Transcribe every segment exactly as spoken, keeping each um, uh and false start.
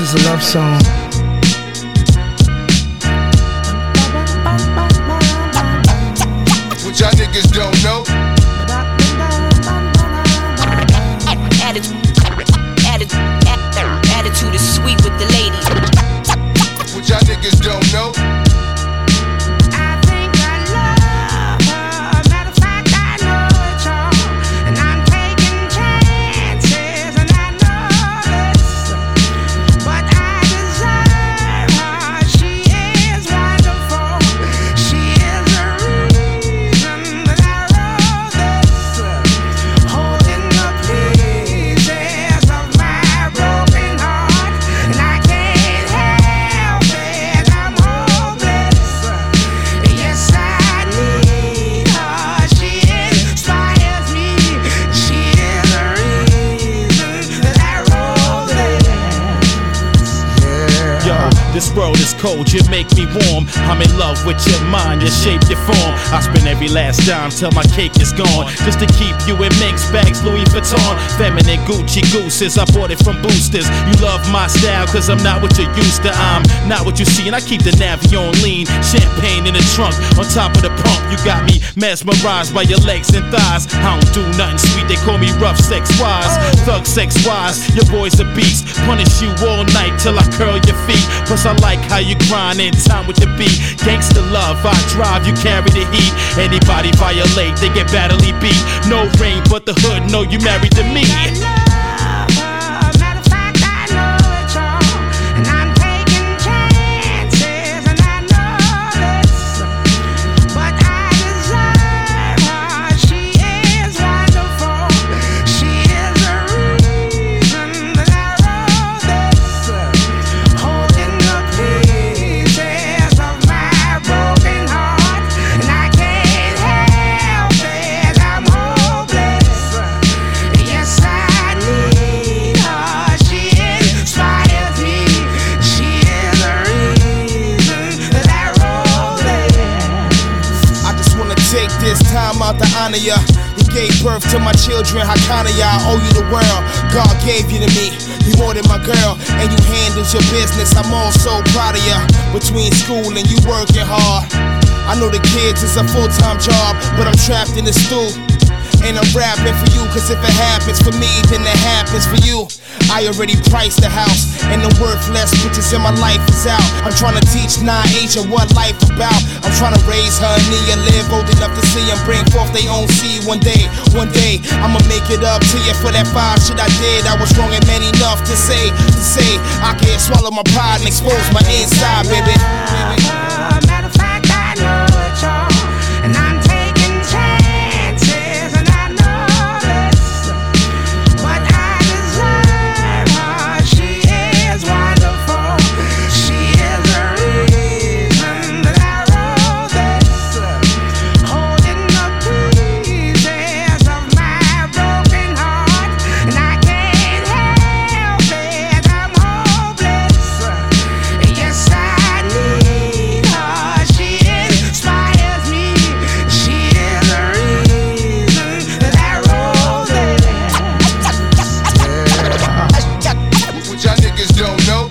This is a love song. What y'all niggas don't know. Attitude, attitude, attitude is sweet with the ladies. What y'all niggas don't know. I think I love her. Matter of fact, I know it, y'all. And I'm taking chances, and I know this. But I desire her. She is wonderful. She is the reason that I wrote this. Holding the pieces of my broken heart, and I can't help it. I'm hopeless. Yes, I need her. She inspires me. She is the reason that I wrote this. Yeah. Yo, this world is cold, you make me warm. I'm in love with your mind, your shape, your form. I spend every last dime till my cake is gone, just to keep you in mixed bags, Louis Vuitton. Feminine Gucci gooses, I bought it from Boosters. You love my style, cause I'm not what you're used to. I'm not what you see, and I keep the Navion lean. Champagne in the trunk, on top of the pump. You got me mesmerized by your legs and thighs. I don't do nothing sweet, they call me rough sex-wise. Thug sex-wise, your boy's a beast. Punish you all night till I curl your feet. Plus I like how you grind in time with the beat. Gangsta love, I drive, you carry the heat. Anybody violate, they get badly beat. No ring but the hood, no, you married to me. I love her. Matter of fact, I know it, y'all. And I'm taking chances, and I know this. But I desire her. She is wonderful. She is the reason that I wrote this. Holding the pieces of my broken heart, and I can't help it. I'm hopeless. Yes, I need her. She inspires me. She is the reason that I wrote this. I just wanna take this time out to honor ya. You gave birth to my children, how kinda ya? I owe you the world, God gave you to me. You more than my girl, and you handled your business. I'm all so proud of ya. Between school and you working hard, I know the kids is a full-time job, but I'm trapped in the stool. And I'm rapping for you, cause if it happens for me, then it happens for you. I already priced the house, and the worthless bitches in my life is out. I'm trying to teach Nine Asia what life about. I'm trying to raise her and Nia, live old enough to see and bring forth their own seed one day. One day, I'ma make it up to you for that five shit I did. I was wrong and man enough to say, to say, I can't swallow my pride and expose my inside, baby. baby. Matter of fact, I know it, y'all. And I'm taking chances, and I know this. But I desire her. She is wonderful. She is the reason that I wrote this. Holding the pieces of my broken heart, and I can't help it. I'm hopeless. Yes, I need her. She inspires me. She is the reason that I wrote this. What y'all niggas don't know.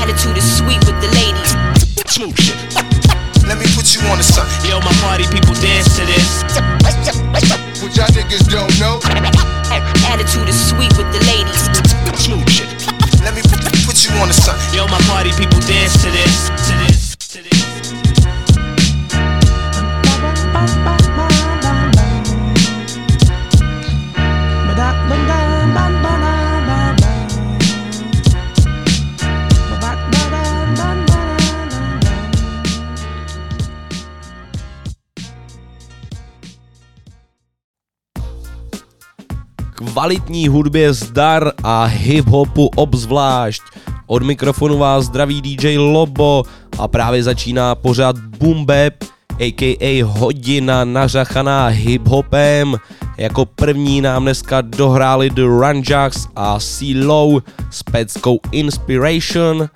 Attitude is sweet with the ladies. Let me put you on the sun. Yo, my party people dance to this. What y'all niggas don't know. Attitude is sweet with the ladies. Let me put, put you on the sun. Yo, my party people dance to this, to this, to this. Kvalitní hudbě zdar a hip-hopu obzvlášť. Od mikrofonu vás zdraví dý džej Lobo a právě začíná pořád Boom Bap, a k a hodina nařachaná hip-hopem. Jako první nám dneska dohráli The Runjacks a C-Low s peckou Inspiration.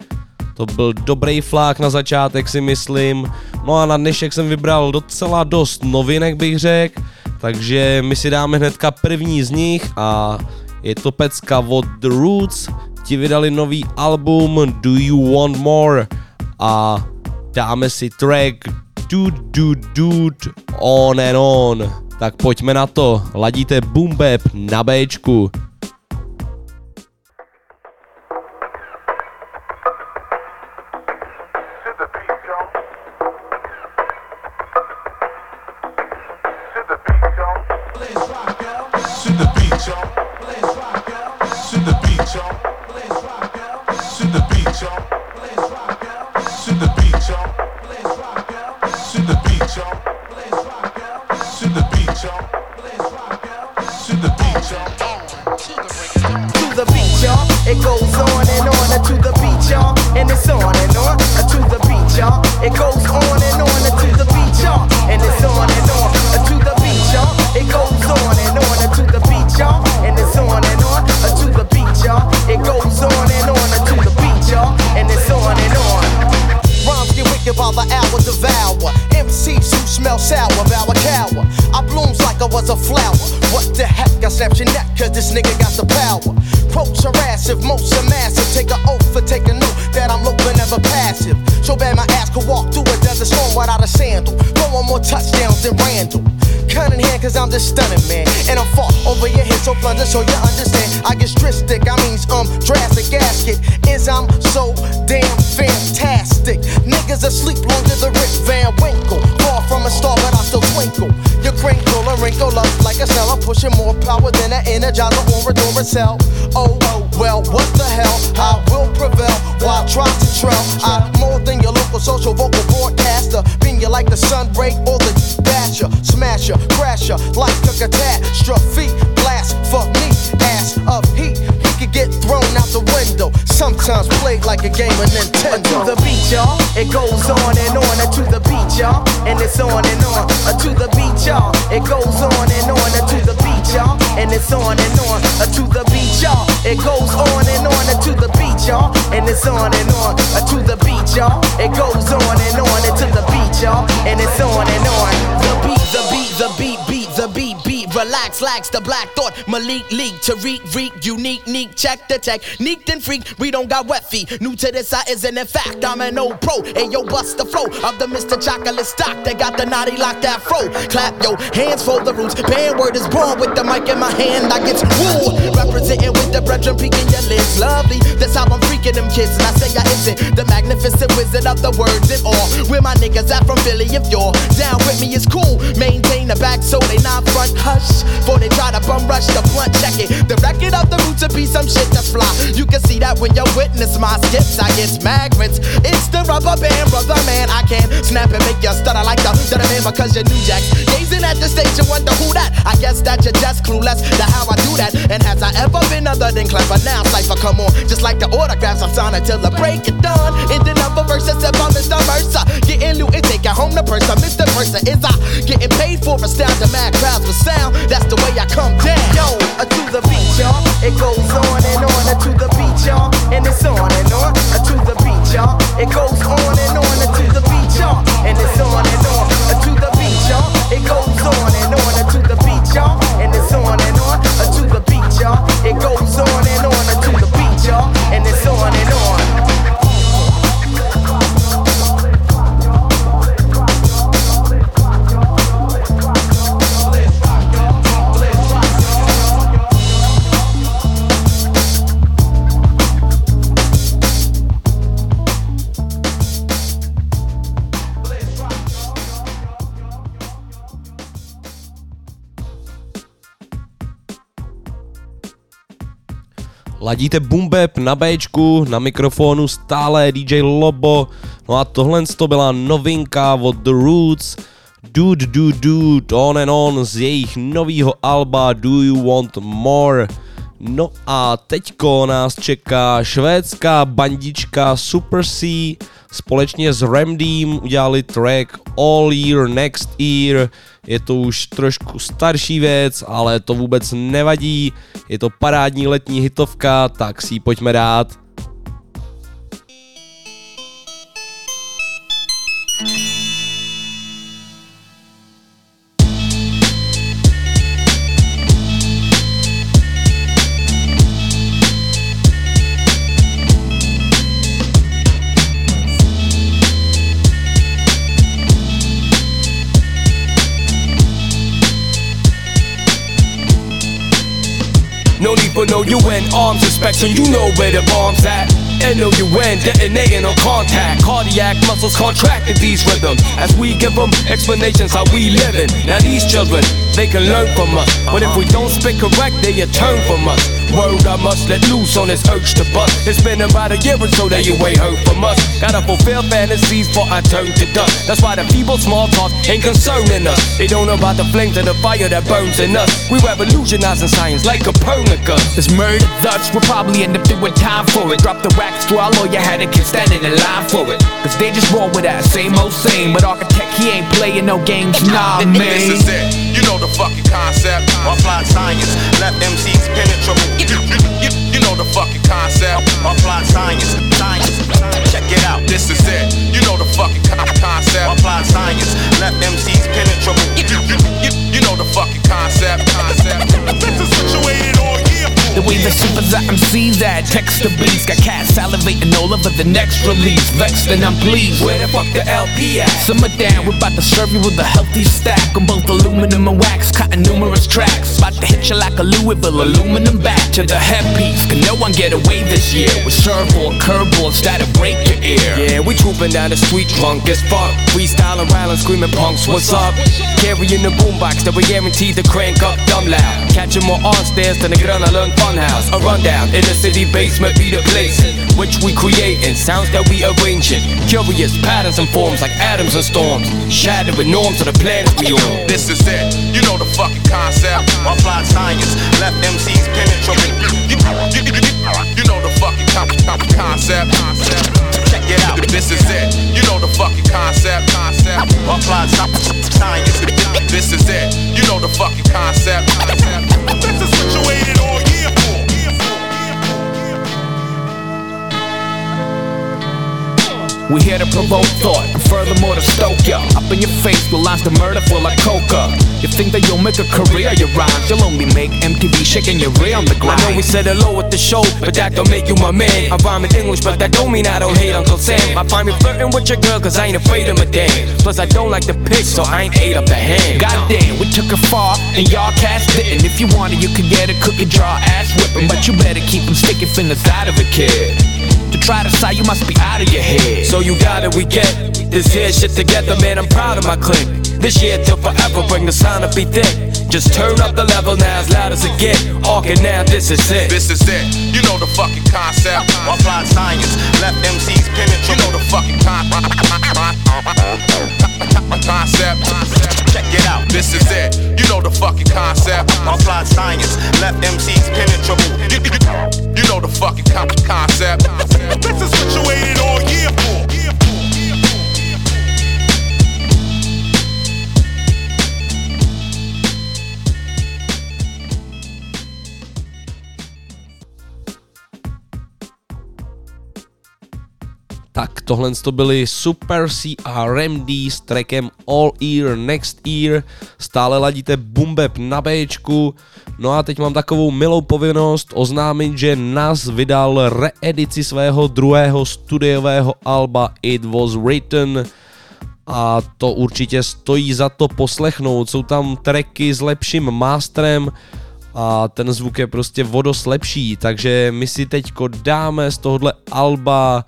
To byl dobrý flák na začátek, si myslím. No a na dnešek jsem vybral docela dost novinek, bych řekl. Takže my si dáme hnedka první z nich a je to pecka od The Roots, ti vydali nový album Do You Want More a dáme si track Dude Dude Dude On and On. Tak pojďme na to, ladíte Boom Bap na Bčku. So you understand, I get stristic, I means um, drastic gasket, is I'm so damn fantastic. Niggas asleep longer than Rip Van Winkle, far from a star but I still twinkle. You crinkle and wrinkle up like a cell, I'm pushing more power than an energizer or a door cell. Oh, oh, well, what the hell, I will prevail while I try to trail. I'm more than your local social vocal broadcaster, being you like the sun ray or the dasher, smasher, crasher, like a catastrophe. Fuck me, ass up heat, he could get thrown out the window. Sometimes played like a game of Nintendo. To the beat, y'all, it goes on and on. To the beat, y'all, and it's on and on. To the beat, y'all, it goes on and on. To the beat, y'all, and it's on and on. To the beat, y'all, it goes on and on. To the beat, y'all, and it's on and on. To the beat, y'all, it goes on and on. To the beat, y'all, and it's on and on. The beat, the beat, the beat, beat, the beat, beat. Relax, lax, the black thought, Malik League, Tariq, Reek, unique, neek, check the technique, then freak, we don't got wet feet, new to this I isn't in fact, I'm an old pro, and yo bust the flow, of the Mister Chocolate stock, that got the naughty locked afro, clap yo hands for the Roots, band word is born, with the mic in my hand, I get woo, representing with the brethren, peeking your lips, lovely, that's how I'm freaking them kids, and I say I isn't, the magnificent wizard of the words and all, where my niggas at from Philly, if you're down with me, it's cool, maintain the back, so they not front, hush, before they try to bum rush the blunt, check it. The record of the Roots to be some shit that's fly. You can see that when you witness my skips, I get magnets. It's the rubber band, brother man. I can snap and make you stutter like the stutter man because you're new jacks. Gazing at the stage, you wonder who that. I guess that you're just clueless to how I do that. And has I ever been other than clever? Now cipher, come on. Just like the autographs, I'm signing till the break of dawn. Ending up a verse, except I'm Mister Mercer. Getting loot and taking home the purse. Mister Mercer is I getting paid for a sound to mad crowds with sound. That's the way I come down. Yo, uh, to the beat, y'all. It goes on and on. Uh, to the beat, y'all. And it's on and on. Uh, to the beat, y'all. It goes on and on. Uh, to the beat, y'all. And it's on and on. Uh, to the beat, y'all. It goes on and on. Uh, to the beat, y'all. And it's on and on. Uh, to the beat, y'all. It goes on and on. Uh, to the beat, y'all. And it's on and on. Ladíte Boom Bap na Bčku, na mikrofonu stále D J Lobo. No a tohle to byla novinka od The Roots, Dude Dude Dude On and On z jejich novýho alba Do You Want More. No a teďko nás čeká švédská bandička Super C, společně s Ramdeem udělali track All Year Next Year. Je to už trošku starší věc, ale to vůbec nevadí. Je to parádní letní hitovka, tak si ji pojďme dát. No need for no U N arms inspection, you know where the bomb's at. N O U N detonating on contact. Cardiac muscles contracted these rhythms as we give them explanations how we living. Now these children, they can learn from us, but if we don't spit correct, they turn from us. Word I must let loose on this urge to bust. It's been about a year or so that you ain't heard from us. Gotta fulfill fantasies before I turn to dust. That's why the feeble small talk ain't concerning us. They don't know about the flames and the fire that burns in us. We revolutionizing science like Copernicus. This murder thoughts will probably end up doing time for it. Drop the racks to our lawyer, had a kid standing in line for it. Cause they just roll with that same old same. But architect, he ain't playing no games, nah man. This is it, you know the fucking concept. Applied science, left M Cs penetrable. You, you, you, you know the fucking concept. Applied science, science, check it out. This is it. You know the fucking concept. Applied science, left M Cs penetrable. You, you, you, you know the fucking concept. Concept. This is situated all year. The way the super M Cs that text the beats got cats salivating all over the next release. Vexed and I'm pleased. Where the fuck the L P at? Summer down, we're about to serve you with a healthy stack on both aluminum and wax. Cutting numerous tracks, about to hit you like a Louisville aluminum back. To the headpiece, can no one get away this year with surfboard, curveballs that'll break your ear. Yeah, we trooping down the street drunk as fuck, freestyling, riling, screaming punks, what's up? Carrying the boombox that we guaranteed to crank up dumb loud. Catching more on stairs than a Grana Lung funhouse. A rundown in the city basement be the place which we creating, sounds that we arranging. Curious patterns and forms like atoms and storms, shattering norms of the planet we on. This is it, you know the fucking concept. Applied science, left M Cs penetrate. You, you, you, you, you know the fucking concept, concept. Check it out. This is it. You know the fucking concept, concept. Applied science. This is it. You know the fucking concept, concept. This is situated all year for. We're here to provoke thought, and furthermore to stoke ya. Up in your face with lines to murder full of coca. You think that you'll make a career, your rhymes, you'll only make M T V shaking your rear on the ground. I know we said hello at the show, but that don't make you my man. I rhyme in English, but that don't mean I don't hate Uncle Sam. I find me flirting with your girl, cause I ain't afraid of a damn. Plus I don't like the pics, so I ain't ate up the hand. Goddamn, we took it far, and y'all cats didn't. If you wanted, you could get a cookie jar ass whipping, but you better keep them sticking fingers out of it, kid. To try to sigh, you must be out of your head. So you got it, we get this here shit together, man, I'm proud of my clique. This year till forever, bring the sound to be thick. Just turn up the level now as loud as it get. Arkin' now, this is it. This is it, you know the fucking concept. Applied science, left M Cs penetrate. You know the fucking concept. Check it out, this is it, you know the fucking concept. Applied science, left M Cs penetrable. You know the fucking concept. This is what you waited all year for. Tak tohle to byli Super C a Ramdeem s trackem All Ear Next Ear. Stále ladíte Bumbeb na Bčku. No a teď mám takovou milou povinnost oznámit, že Nas vydal reedici svého druhého studiového alba It Was Written. A to určitě stojí za to poslechnout. Jsou tam tracky s lepším masterem a ten zvuk je prostě vodost lepší. Takže my si teďko dáme z tohohle alba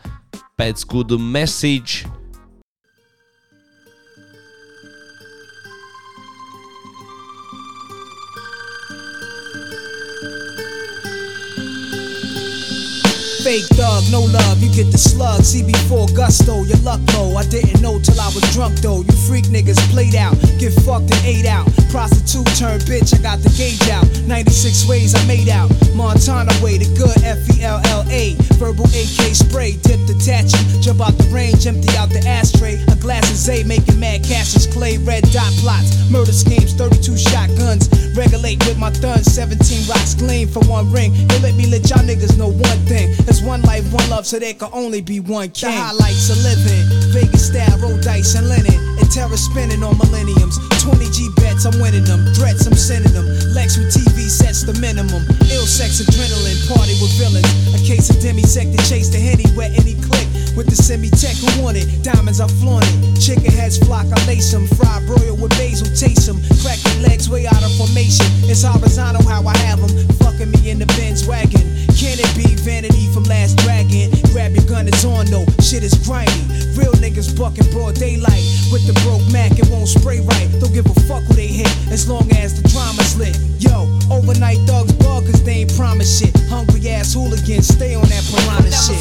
That's good message. Fake thug, no love, you get the slug. C B four gusto, your luck low. I didn't know till I was drunk though. You freak niggas played out, get fucked and ate out. Prostitute turned bitch, I got the gauge out. ninety-six ways I made out. Montana way, the good F E L L A. Verbal A K spray, dip detaching. Jump out the range, empty out the ashtray. A glass of Zay, making mad cashes. Clay, red dot plots. Murder schemes, thirty-two shotguns. Regulate with my thun, seventeen rocks gleam for one ring. They let me let y'all niggas know one thing. It's one life, one love, so there can only be one king. The highlights of living, Vegas style, roll dice and linen, and terror spinning on millenniums. twenty G bets, I'm winning them. Threats, I'm sending them. Lex with T V sets the minimum. Ill sex, adrenaline, party with villains. A case of demisec to chase the henny where any click. With the semi-tech, who want it? Diamonds, I flaunt it. Chicken heads flock, I lace them. Fried broil with basil, taste them. Cracking legs way out of formation. It's horizontal how I have them. Fucking me in the fucking broad daylight. With the broke Mac, it won't spray right. Don't give a fuck who they hit, as long as the drama's lit. Yo, overnight thugs bug, cause they ain't promise shit. Hungry ass hooligans, stay on that piranha shit.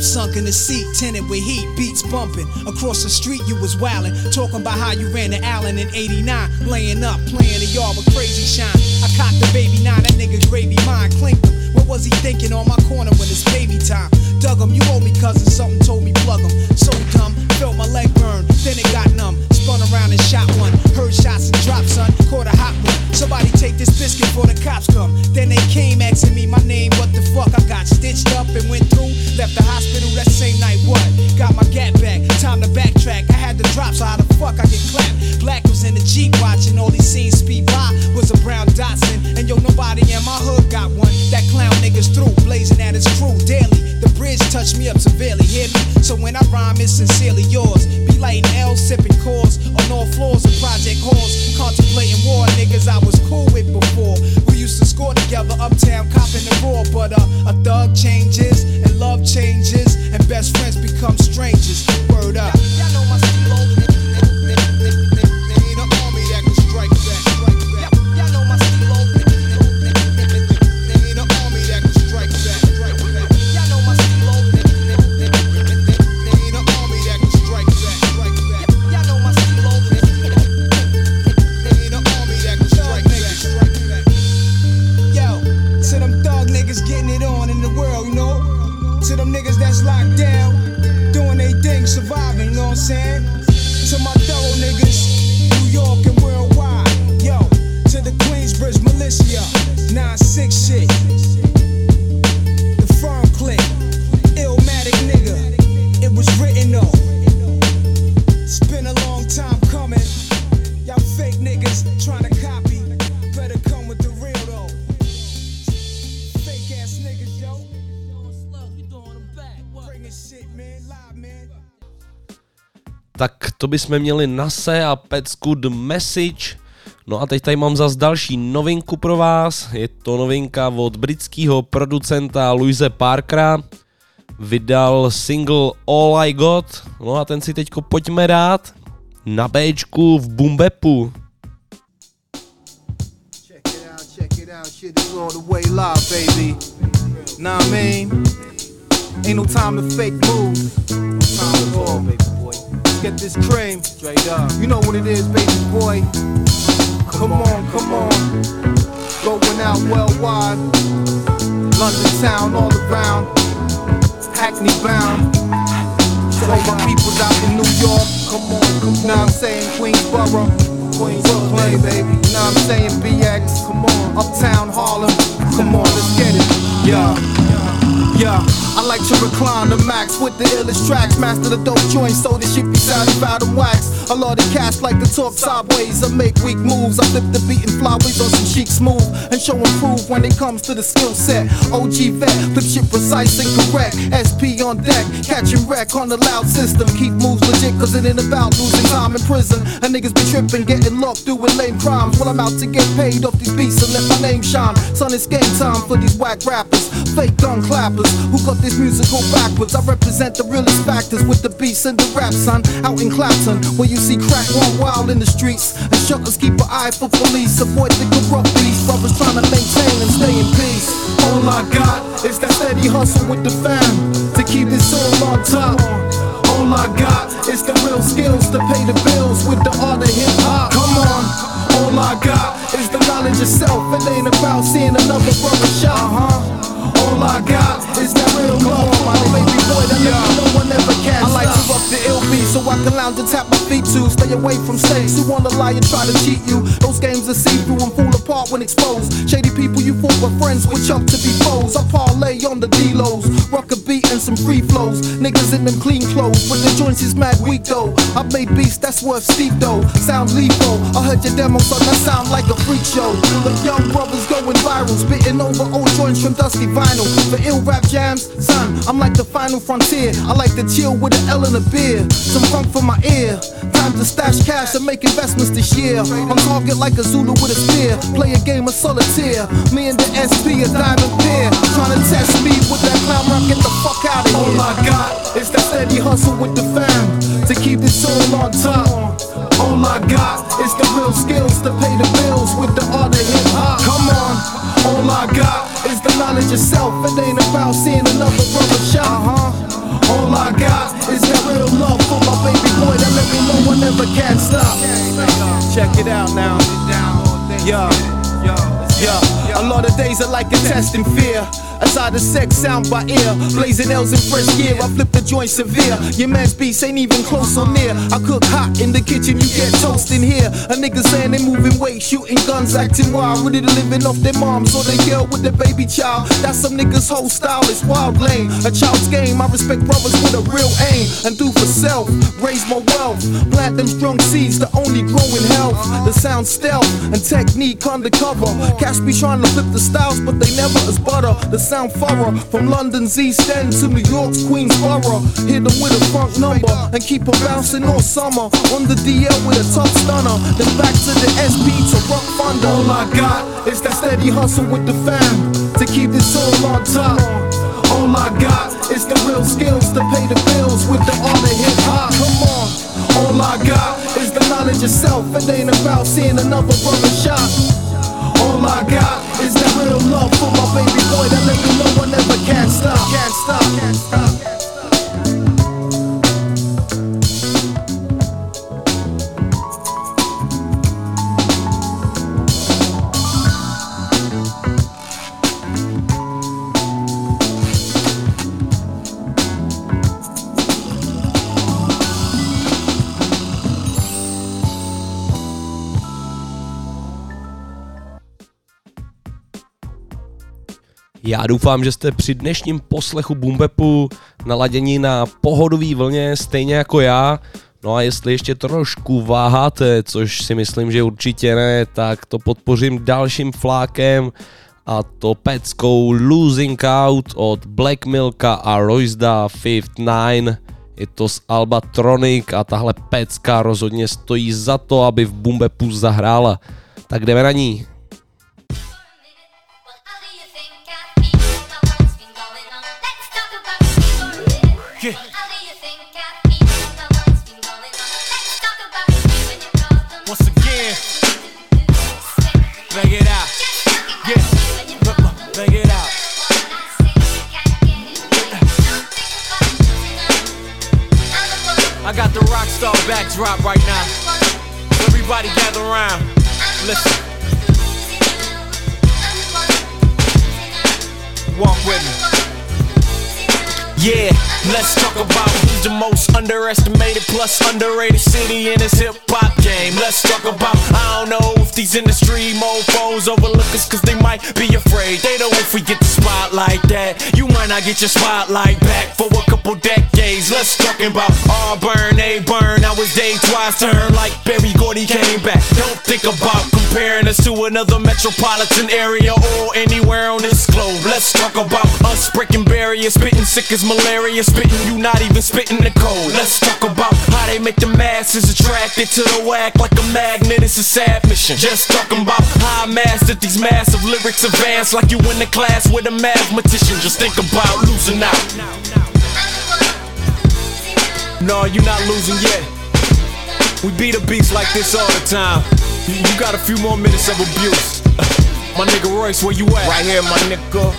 Sunk in the seat, tinted with heat, beats bumping. Across the street you was wildin', talking about how you ran to Allen in eighty-nine. Laying up, playing the yard with crazy shine. I cocked the baby nine, that nigga gravy mine, clinked him. What was he thinking on my corner when it's baby time? Dug him, you owe me cousin, something told me plug him. So dumb, felt my leg burn, then it got numb. Spun around and shot one, heard shots and dropped son, caught a hot one. Somebody take this biscuit before the cops come. Then they came asking me my name, what the fuck. I got stitched up and went through, left the hospital that same night, what? Got my gap back, time to backtrack. I had the drop, so how the fuck I get clapped? Black was in the Jeep watching, all he seen speed by was a brown Datsun. And yo, nobody in my hood got one. That clown nigga's through, blazing at his crew daily. The bridge touched me up severely, hear me? So when I rhyme, it's sincerely yours. Be lighting L, sipping cores on all floors of project halls, contemplating war. Niggas I was cool with before, we used to score together, uptown copping the roar. But uh, a thug changes, and love changes, and best friends become strangers. Word up. Y'all know my steel, they ain't an army that can strike back. Y'all know my steel, they ain't an army that can strike back. Y'all know my steel, they ain't an army that can strike back. Getting it on in the world, you know. To them niggas that's locked down, doing they thing, surviving, you know what I'm saying? To my thorough niggas, New York and worldwide. Yo, to the Queensbridge militia, nine six shit. The firm click, Illmatic nigga. It was written though. It's been a long time coming. Y'all fake niggas trying to copy. Better come with the real though. Tak to bychom měli Nase a pecku The Message. No a teď tady mám zas další novinku pro vás. Je to novinka od britského producenta Louise Parkera. Vydal single All I Got. No a ten si teďko pojďme dát na béčku v boom bapu. Check it out, check it out, shit is all the way live, baby. Nah, I mean, ain't no time to fake moves. No time at all, baby boy. Let's get this cream straight up. You know what it is, baby boy. Come on, come on. Going out worldwide. London town all around. Hackney bound. So my people's out in New York. Come on, come on. Now I'm saying Queensborough. Brooklyn, baby. Now I'm saying B X. Come on. Uptown Harlem. Come on, let's get it. Yeah. Yeah, I like to recline the max with the illest tracks. Master the dope joints so the shit be satisfied and wax. I love the cash like the talk sideways. I make weak moves, I flip the beat and flyways on some chic smooth. And show and prove when it comes to the skill set. O G vet, flip shit precise and correct. S P on deck, catching wreck on the loud system. Keep moves legit cause it ain't about losing time in prison. And niggas be tripping, getting locked, doing lame crimes. Well I'm out to get paid off these beats and let my name shine. Son, it's game time for these whack rappers, fake gun clappers who got this musical backwards. I represent the realest factors with the beats and the rap, son. Out in Clapton, where you see crack run wild in the streets. And shuckers keep an eye for police. Avoid the corrupt beast. Brothers trying to maintain and stay in peace. All I got is that steady hustle with the fam to keep this all on top. All I got is the real skills to pay the bills with the art of hip hop. Come on. All I got is the knowledge of self. It ain't about seeing another brother shot. Uh-huh. All I got is that real love, my baby boy, that yeah. No one ever casts. I like to rock the ill beat so I can lounge and tap my feet to. Stay away from snakes who wanna lie and try to cheat you. Those games are see-through and fall apart when exposed. Shady people you fool were friends switch up to be foes. I parlay on the D-lows, rock a beat and some free flows. Niggas in them clean clothes, but the joints is mad weak though. I've made beats that's worth steep though. Sound lethal, I heard your demo son, that sound like a freak show. The young brothers going viral, spitting over old joints from dusty vinyl. For ill rap jams, son, I'm like the final frontier. I like to chill with an L and a beer, some funk for my ear. Time to stash cash and make investments this year. On target like a Zulu with a spear. Play a game of solitaire. Me and the S P a diamond pair. Trying to test me with that clown rock, get the fuck out of here. All I got is that steady hustle with the fam to keep this all on top. All I got is the real skills to pay the bills with the art of hip hop. Come on, all I got is the knowledge itself. It ain't about seeing another brother shot, huh? All I got is that real love for my baby boy that let me know I never can stop. Check it out now. Yeah, yeah. A lot of days are like a test in fear. Aside of sex, sound by ear, blazing L's in fresh gear. I flip the joint severe. Your man's beats ain't even close or near. I cook hot in the kitchen, you get toast in here. A nigga saying they moving weight, shooting guns, acting wild. Really living off their moms or their girl with their baby child. That's some niggas' whole style, it's wild lame. A child's game, I respect brothers with a real aim. And do for self, raise my wealth. Plant them strong seeds that only grow in health. The sound stealth and technique undercover. Cats be trying to flip the styles, but they never as butter. The sound thorough, from London's East End to New York's Queensborough. Hit them with a funk number and keep them bouncing all summer. On the D L with a tough stunner, then back to the S P to rock thunder. All I got is that steady hustle with the fam to keep this all on top. All I got is the real skills to pay the bills with the art of hip hop. Come on, all I got is the knowledge itself. It ain't about seeing another brother shot. All I got is that real love for my baby boy that let me know I never can stop, can't stop, can't stop. Já doufám, že jste při dnešním poslechu Boombapu naladěni na pohodový vlně, stejně jako já. No a jestli ještě trošku váháte, což si myslím, že určitě ne, tak to podpořím dalším flákem, a to peckou Losing Out od Black Milka a Royce da pět devět. Je to z Albatronic a tahle pecka rozhodně stojí za to, aby v Boombapu zahrála. Tak jdeme na ní. Yeah. How do you think I feel? How long's been going on? Let's talk about you and your problems. Once again, bang it out. Yeah, bang it out. I got the rock star backdrop right now. Everybody gather around. Listen. Walk with me. Yeah. Let's talk about who's the most underestimated plus underrated city in this hip-hop game. Let's talk about, I don't know if these industry mofos overlook us cause they might be afraid. They know if we get the spotlight that you might not get your spotlight back for a couple decades. Let's talk about Auburn, A burn, I was day twice turn like Barry Gordy came back. Don't think about comparing us to another metropolitan area or anywhere on this globe. Let's talk about us breaking barriers, spitting sick as malaria. Spittin', you not even spittin' the code. Let's talk about how they make the masses attracted to the whack like a magnet. It's a sad mission. Just talking about how I mastered these massive lyrics advanced like you in the class with a mathematician. Just think about losing out. No, you're not losing yet. We beat the beats like this all the time. You, you got a few more minutes of abuse. My nigga Royce, where you at? Right here, my nigga.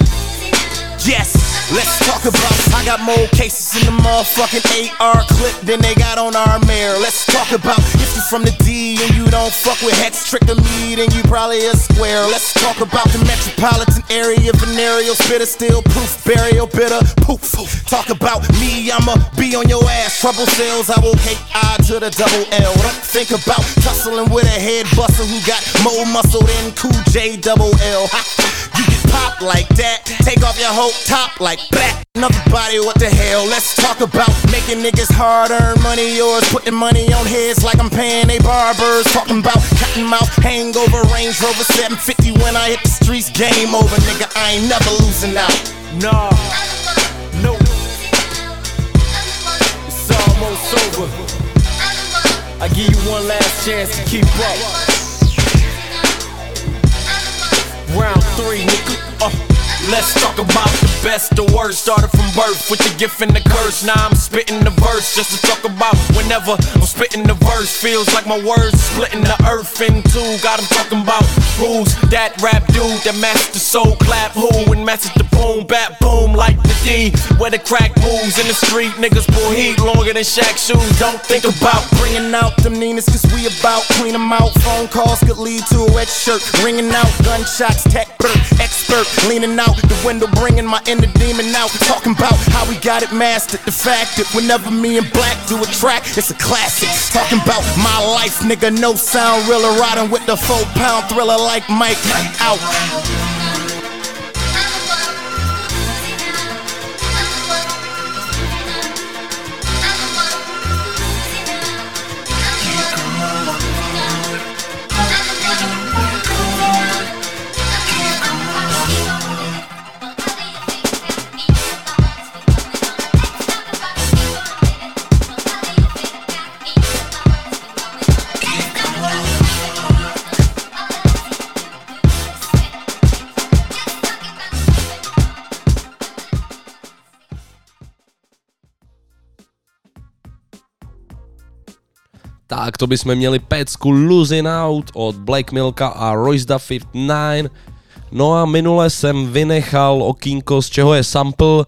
Yes. Let's talk about it. I got more cases in the motherfucking A R clip than they got on our mirror. Let's talk about if you from the D and you don't fuck with Hex, trick the lead and you probably a square. Let's talk about the metropolitan area, venereal, spitter, still proof, burial, bitter, poof. Talk about me, I'ma be on your ass. Trouble sales, I will hate I to the double L. Don't think about tussling with a head buster who got more muscle than Cool J double L. You get popped like that, take off your whole top like that. Another body, what the hell? Let's talk about making niggas hard-earned money yours, putting money on heads like I'm paying they barbers. Talking about cottonmouth, hangover, Range Rover seven fifty when I hit the streets. Game over, nigga, I ain't never losing out. Nah, no, it's almost over. I give you one last chance to keep up. Round three, nigga. Uh, let's talk about the best, the worst. Started from birth with the gift and the curse. Now I'm spitting the verse just to talk about whenever I'm spitting the verse. Feels like my words splitting the earth in two. Got them talking about rules. That rap dude that matches the soul clap who and matches the boom bat boom like the D. Where the crack moves in the street, niggas pull heat longer than Shaq shoes. Don't think about bringing out them Ninas cause we about clean them out. Phone calls could lead to a wet shirt. Ringing out gunshots. Tech bird, expert, leaning out the window, bringing my inner demon out. Talking about how we got it mastered. The fact that whenever me and Black do a track, it's a classic. Talking about my life, nigga, no sound reeler. Riding with the four pound thriller like Mike out. Tak to bychom měli pecku Losing Out od Black Milka a Royce da pět devět. No a minule jsem vynechal okýnko, z čeho je sample,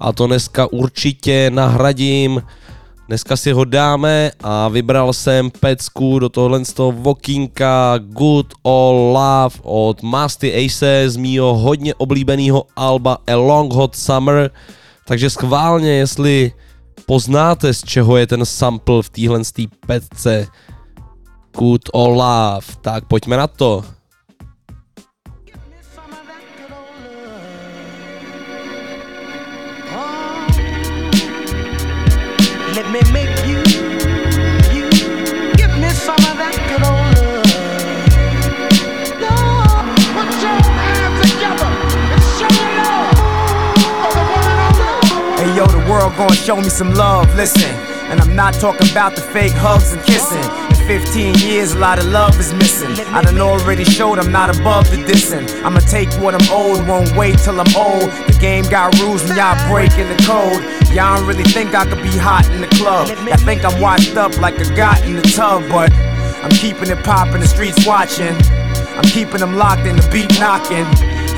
a to dneska určitě nahradím. Dneska si ho dáme a vybral jsem pecku do tohohle z toho okýnka Good Old Love od Masty Ace z mýho hodně oblíbeného alba A Long Hot Summer. Takže schválně, jestli poznáte, z čeho je ten sample v téhle petce Good Old Love, tak pojďme na to. Gonna show me some love, listen. And I'm not talking about the fake hugs and kissing. In fifteen years, a lot of love is missing. I done already showed I'm not above the dissing. I'ma take what I'm owed, won't wait till I'm old. The game got rules and y'all breaking the code. Y'all don't really think I could be hot in the club. Y'all think I'm washed up like a got in the tub. But I'm keeping it poppin', the streets watching. I'm keeping them locked and the beat knocking.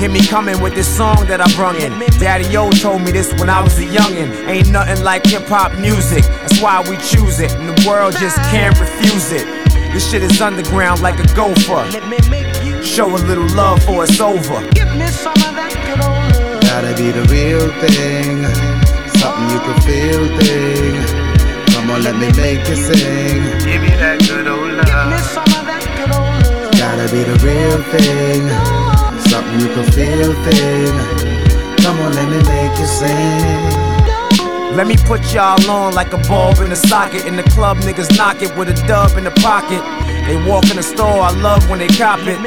Hear me coming with this song that I brung in. Daddy O told me this when I was a youngin'. Ain't nothing like hip-hop music. That's why we choose it, and the world just can't refuse it. This shit is underground like a gopher. Show a little love or it's over. Gotta be the real thing. Something you can feel thing. Come on, let me make you sing. Give me that good old love. Gotta be the real thing. Something you can feel, thing. Come on, let me make you sing. Let me put y'all on like a bulb in a socket. In the club, niggas knock it with a dub in the pocket. They walk in the store, I love when they cop it.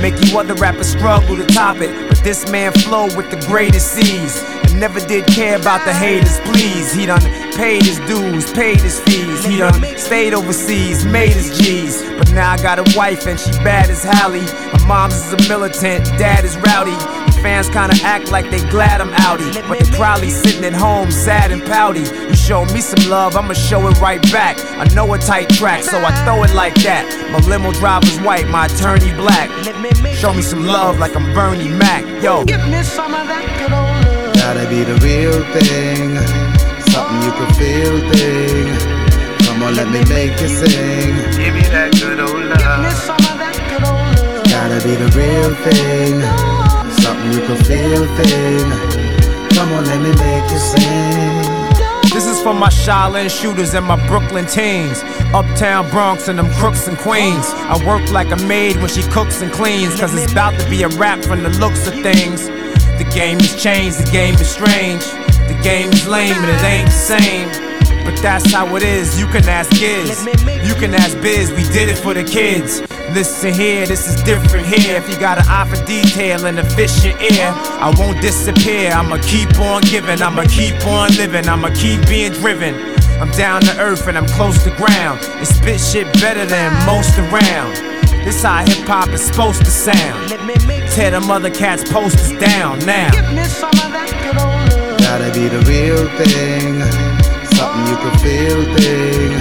Make you other rappers struggle to top it. But this man flow with the greatest C's. And never did care about the haters, please. He done paid his dues, paid his fees. He done stayed overseas, made his G's. But now I got a wife and she bad as Hallie. Moms is a militant, dad is rowdy. The fans kinda act like they glad I'm outie, but they probably sitting at home sad and pouty. You show me some love, I'ma show it right back. I know a tight track, so I throw it like that. My limo driver's white, my attorney black. Show me some love like I'm Bernie Mac, yo. Give me some of that good old love. Gotta be the real thing. Something you can feel, thing. Come on, let me make you sing. Give me that good old love. Give me some of that good old love. Gotta be the real thing. Something you can feel thin. Come on, let me make you sing. This is for my Shaolin shooters and my Brooklyn teens, Uptown Bronx and them crooks and queens. I work like a maid when she cooks and cleans, cause it's about to be a wrap from the looks of things. The game has changed, the game is strange. The game is lame and it ain't the same. But that's how it is, you can ask kids. You can ask biz, we did it for the kids. Listen here, this is different here. If you got an eye for detail and efficient ear, I won't disappear. I'ma keep on giving, I'ma keep on living, I'ma keep being driven. I'm down to earth and I'm close to ground. And spit shit better than most around. This how hip hop is supposed to sound. Tear them other cats' posters down now. Gotta be the real thing. Something you can feel thing.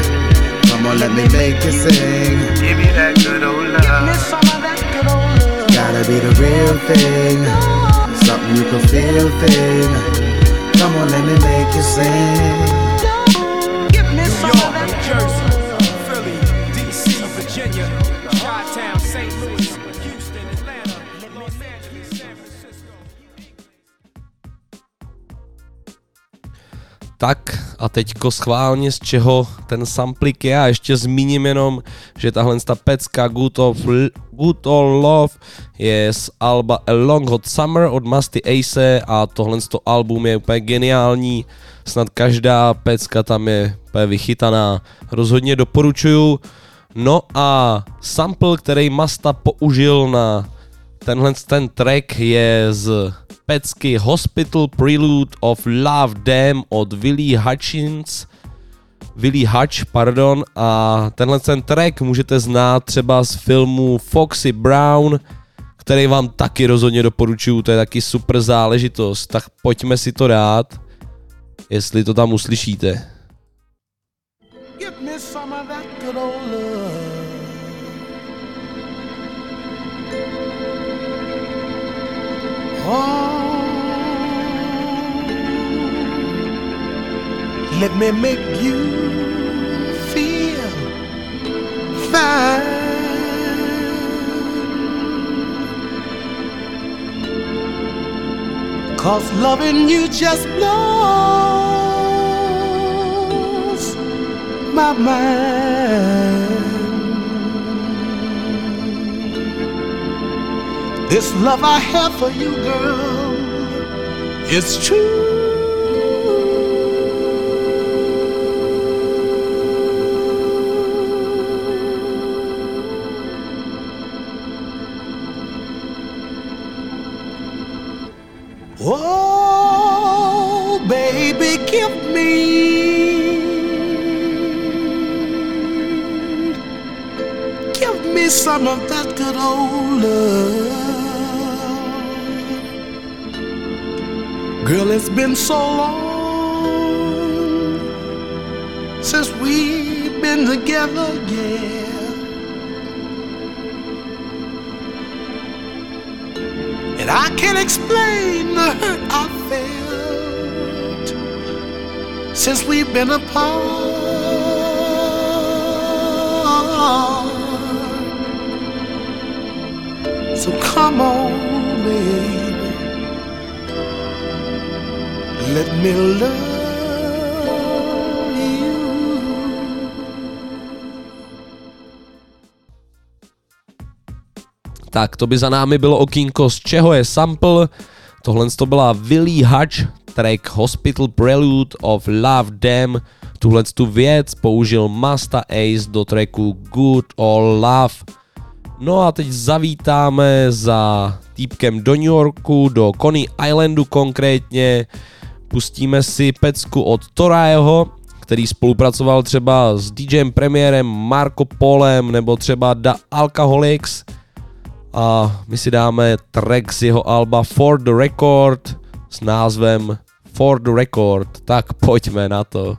Come on, let me make you sing. Give me that good old love. Give me some of that good old love. Gotta be the real thing. Something you can feel thin. Come on, let me make you sing. Give me some of that good love. New York, Jersey, Philly, D C, Virginia, Chi-Town, Saint Louis, Houston, Atlanta, Los Angeles, San Francisco. Tak a teďko schválně z čeho ten samplik je, a ještě zmíním jenom, že tahle ta pecka Good of, Good of Love je z alba A Long Hot Summer od Masty Ace a tohle to album je úplně geniální, snad každá pecka tam je úplně vychytaná, rozhodně doporučuju. No a sample, který Masta použil na tenhle ten track, je z pecky Hospital Prelude of Love Damn od Willie Hutchins, Willie Hutch, pardon, a tenhle ten track můžete znát třeba z filmu Foxy Brown, který vám taky rozhodně doporučuju, to je taky super záležitost, tak pojďme si to dát, jestli to tam uslyšíte. Oh, let me make you feel fine, 'cause loving you just blows my mind. This love I have for you, girl, it's true. Oh, baby, give me, give me some of that good old love. Girl, it's been so long since we've been together, yeah. And I can't explain the hurt I felt since we've been apart. So come on, baby, let me love you. Tak to by za námi bylo okýnko, z čeho je sample. Tohle to byla Willie Hutch, track Hospital Prelude of Love Damn. Tuhle tu věc použil Masta Ace do tracku Good or Love. No a teď zavítáme za týpkem do New Yorku, do Coney Islandu konkrétně. Pustíme si pecku od Toraheho, který spolupracoval třeba s DJem Premiérem, Marko Polem nebo třeba Da Alcoholics. A my si dáme track z jeho alba For the Record s názvem For the Record. Tak pojďme na to.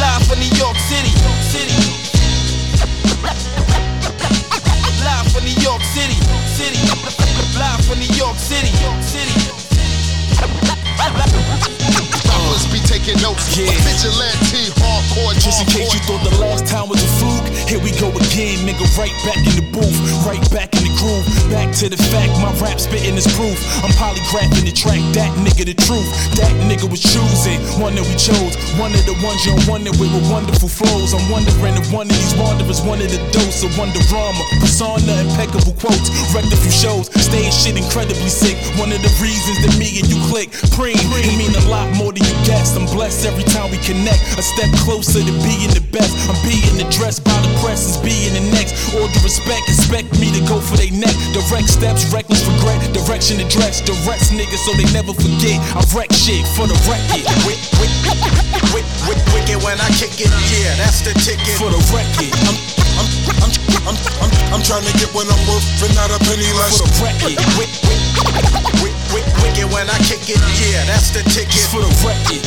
Live from New York City, City. Live from New York City, City. Live from New York City, York City. taking notes. Yeah. Vigilante, hardcore, just in case you thought the last time was a fluke. Here we go again, nigga, right back in the booth, right back in the groove. Back to the fact, my rap spitting is proof. I'm polygraphing the track, that nigga the truth. That nigga was choosing, one that we chose. One of the ones you don't wonder with were wonderful flows. I'm wondering if one of these wanderers wanted a dose of Wonderama. Persona, impeccable quotes, wrecked a few shows. Stage shit incredibly sick, one of the reasons that me and you click. Preem, it mean a lot more than you guessed. I'm blessed every time we connect, a step closer to being the best. I'm being addressed by the press as being the next. All due respect, expect me to go for they neck. Direct steps, reckless regret, direction address. Directs niggas so they never forget. I wreck shit for the record. Wick, wick, wick, wick, wicked when I kick it. Yeah, that's the ticket for the record. I'm, I'm, I'm, I'm, I'm, I'm trying to get what I'm worth for not a penny less. For the record. Wick, wick, wick, wick, wicked when I kick it. Yeah, that's the ticket for the record.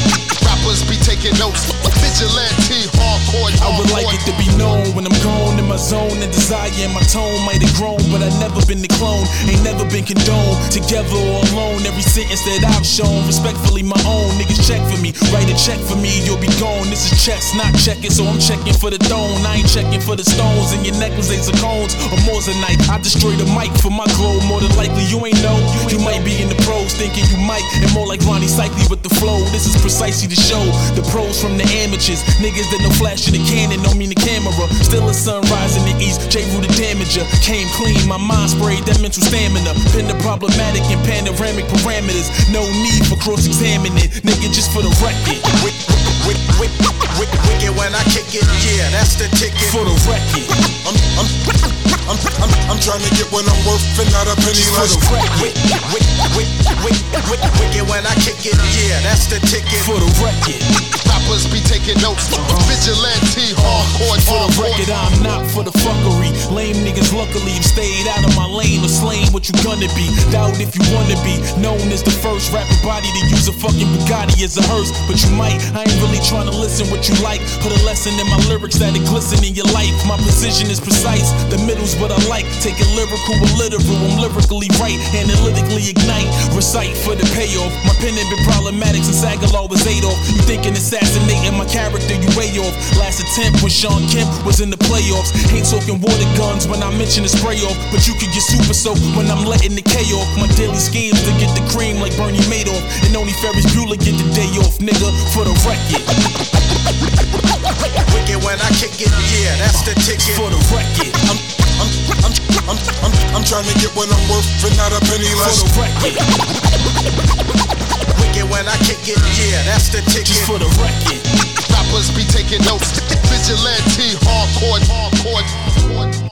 Rappers be taking notes. Vigilante, hardcore, hardcore. I would like it to be known when I'm gone in my zone and desire in my tone might have grown, but I never been the clone. Ain't never been condoned. Together or alone, every sentence that I've shown, respectfully my own. Niggas check for me, write a check for me, you'll be gone. This is chess, not checking, so I'm checking for the throne. I ain't checking for the stones and your necklaces are cones or more's a night. I destroy the mic for my glow. More than likely you ain't know. You might be in the pros thinking you might, and more like Ronnie Cycli with the flow. This is precisely the show, the pros from the amateurs. Niggas that no flash in the cannon don't mean the camera. Still a sunrise in the east, J. Rue the damager. Came clean, my mind sprayed that mental stamina. Pin the problematic and panoramic parameters. No need for cross-examining, nigga, just for the record. Wick, wick, wick, wick, wicked when I kick it. Yeah, that's the ticket for the record. I'm, I'm, I'm, I'm, I'm trying to get what I'm worth and not a penny less. For the record. Wick, wick, wick, wick, wick, wicked when I kick it. Yeah, that's the ticket for the record. Rappers be taking notes. Vigilante, hardcore, for the record. I'm not for the fuckery. Lame niggas luckily have stayed out of my lane or slain what you gonna be. Doubt if you wanna be known as the first rapper body to use a fucking Bugatti as a hearse. But you might, I ain't really trying to listen what you like. Put a lesson in my lyrics that it glisten in your life. My precision is precise, the middle's what I like. Take it lyrical or literal, I'm lyrically right. Analytically ignite, recite for the payoff. My pen had been problematic since Aguilar was Adolf. You thinking assassinating my character, you way off. Last attempt when Sean Kemp was in the playoffs. Ain't talking water guns when I mention the spray off. But you can get super soaked when I'm letting the K off. My daily schemes to get the cream like Bernie Madoff. And only Ferris Bueller get the day off, nigga, for the record. Wicked when I kick it, yeah, that's the ticket. For the record. I'm, I'm, I'm, I'm, I'm, I'm trying to get what I'm worth for not a penny less. For the record. Wicked when I kick it, yeah, that's the ticket. Just for the record. Rappers be taking notes. Vigilante, hardcore, hardcore, hardcore.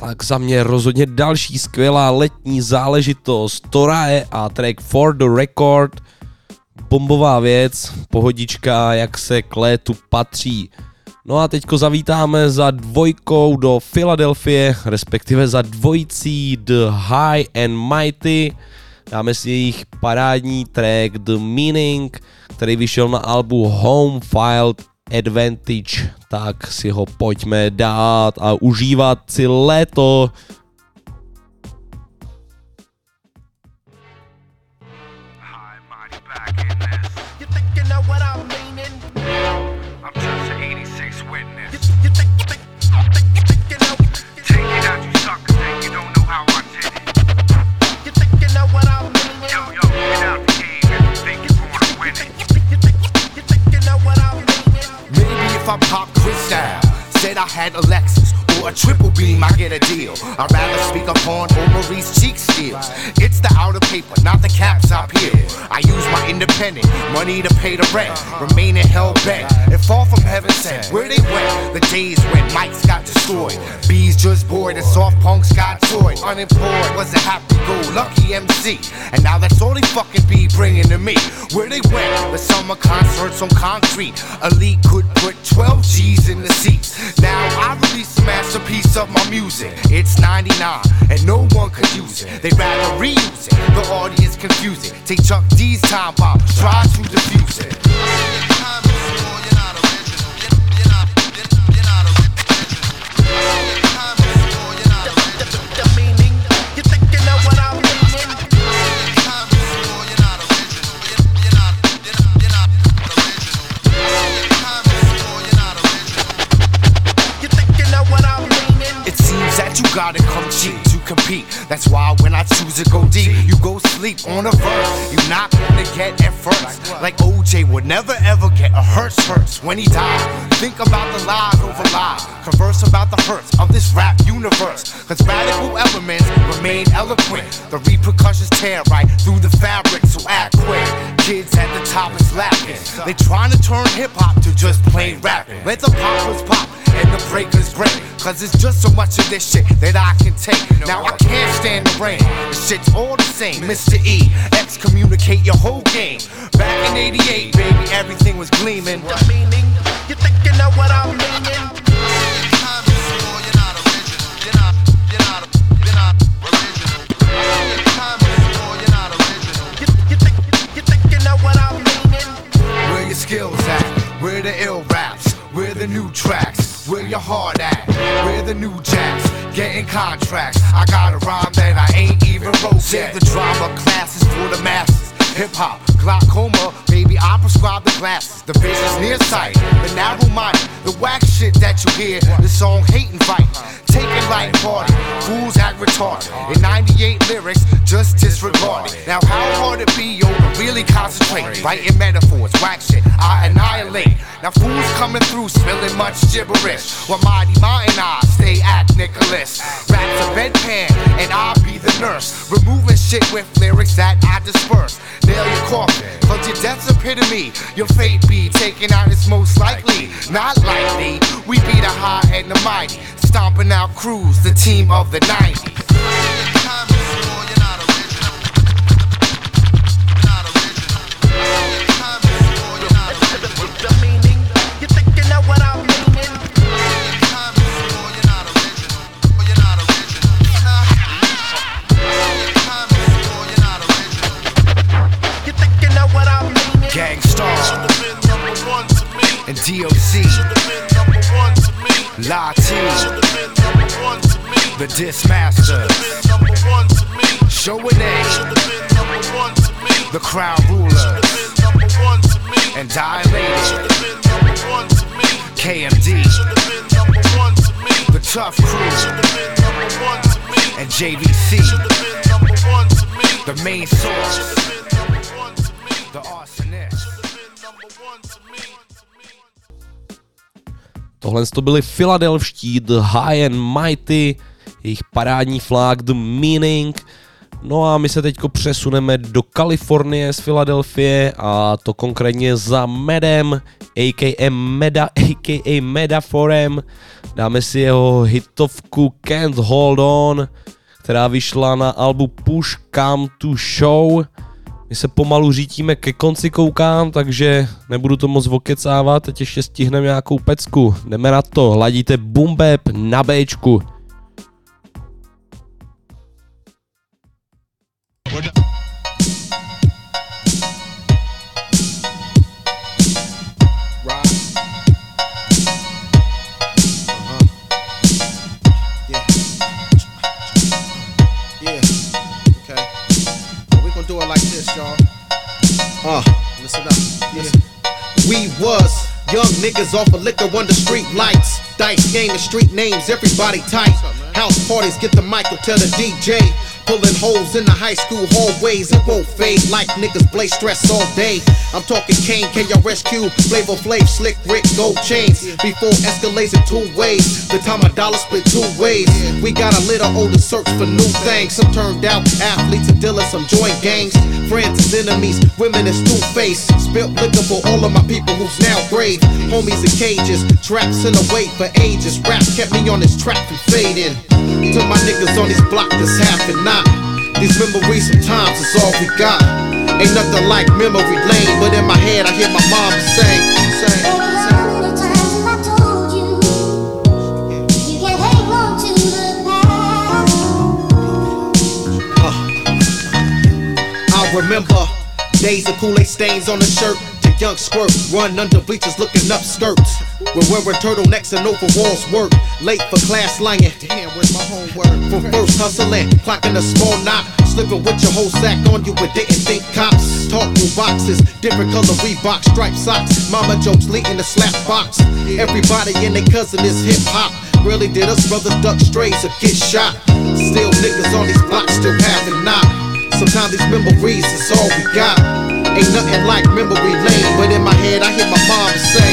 Tak za mě rozhodně další skvělá letní záležitost. Torahe a track For the Record. Bombová věc, pohodička, jak se k létu patří. No a teďko zavítáme za dvojkou do Filadelfie, respektive za dvojicí The High and Mighty. Dáme si jejich parádní track The Meaning, který vyšel na albu Homefield Advantage, tak si ho pojďme dát a užívat si léto. I'm pop crystal. Said I had a Lexus or a triple beam, I get a deal. I'd rather speak upon Omarie's cheek steals. It's the outer paper, not the caps I peel. I use my independent money to pay the rent, remaining hell bent and far from heaven sent. Where they went, the days when mics got destroyed, bees just bored and soft punks got toyed. Unemployed was a happy-go-lucky M C, and now that's all they fucking be bringing to me. Where they went, the summer concerts on concrete, elite could put twelve G's in the seats. Now I release a masterpiece of my music. It's ninety-nine and no one could use it. They'd rather reuse it, the audience confuse it. Take Chuck D's time bomb, try to diffuse it. peak. That's why when I choose to go deep, you go sleep on a verse. You're not gonna get at first. Like O J would never ever get a Hertz first when he died. Think about the lies over lies. Converse about the hurts of this rap universe. Cause radical elements remain eloquent. The repercussions tear right through the fabric, so act quick. Kids at the top is laughing. They trying to turn hip-hop to just plain rapping. Let the poppers pop and the breakers break. Cause it's just so much of this shit that I can take. Now I can't stand the rain. The shit's all the same. Mister E, excommunicate your whole game. Back in eighty-eight, baby, everything was gleaming. The meaning, you think you know what I'm meaning? Time is full, you're not original. You're not, you're not, you're not original. Time is full, you're not original. You, you think, you think you know what I'm meaning? Where your skills at? Where the ill raps? Where the new tracks? Where your heart at? Where the new jacks? Getting contracts. I got a rhyme that I ain't even wrote yet. Save the drama classes for the masses. Hip-hop, glaucoma, baby, I prescribe the glasses. The vision's near sight, the narrow-minded, the whack shit that you hear, the song hate and fight. Take it like party, fools act retarded. In ninety-eight lyrics, just disregarded. Now how hard it be, yo, to really concentrate. Writing metaphors, whack shit, I annihilate. Now fools coming through, spilling much gibberish. While Mighty Ma and I stay act Nicholas. Rap's a bedpan, and I be the nurse. Removing shit with lyrics that I disperse. Nail your coffin, cause your death's epitome. Your fate be taken out, it's most likely. Not likely, we be the high and the mighty. Stomping out crews, the team of the nineties. And D O C, Lati, the Dismaster, Showa Day, the Crown Ruler, and Dilated, K M D, the Tough Crew, and J V C, the Main Source, the Arsonist. Tohle to byli Philadelphští The High and Mighty, jejich parádní flag The Meaning. No a my se teďko přesuneme do Kalifornie z Filadelfie, a to konkrétně za Medem, a k a. Meda, a k a. Metaphorem. Dáme si jeho hitovku Can't Hold On, která vyšla na albu Push Come To Show. My se pomalu řítíme ke konci, koukám, takže nebudu to moc okecávat, teď ještě stihneme nějakou pecku. Jdeme na to, hladíte Boom Bap na Bčku. Uh, listen up. Listen. We was young niggas off of liquor under street lights. Dice game and street names, everybody tight. House parties, get the mic or tell the D J. Pulling holes in the high school hallways, it won't fade like niggas play stress all day. I'm talking Kane, K R S Q, Flavor Flav, Slick Rick, Gold Chains. Before Escalates in two ways, the time a dollar split two ways. We got a little older search for new things. Some turned out athletes and dealers, some joined gangs. Friends and enemies, women is two-faced. Spilt liquor for all of my people who's now brave. Homies in cages, traps in the way for ages. Rap kept me on this track from fading. To my niggas on this block that's half and not. These memories sometimes is all we got. Ain't nothing like memory lane, but in my head I hear my mom say, say. Remember, days of Kool-Aid stains on the shirt. The young squirt, run under bleachers looking up skirts. We're wearing turtlenecks and overalls work. Late for class lying. Damn, where's my homework? From first hustling, clocking a small knot. Slipping with your whole sack on you and didn't think cops. Talk through boxes, different color Reebok, striped socks. Mama jokes leading the slap box. Everybody and their cousin is hip-hop. really did us brothers duck strays or get shot. Still niggas on these blocks still having knock. Sometimes these memories is all we got. Ain't nothing like memory lane, but in my head I hear my mom say.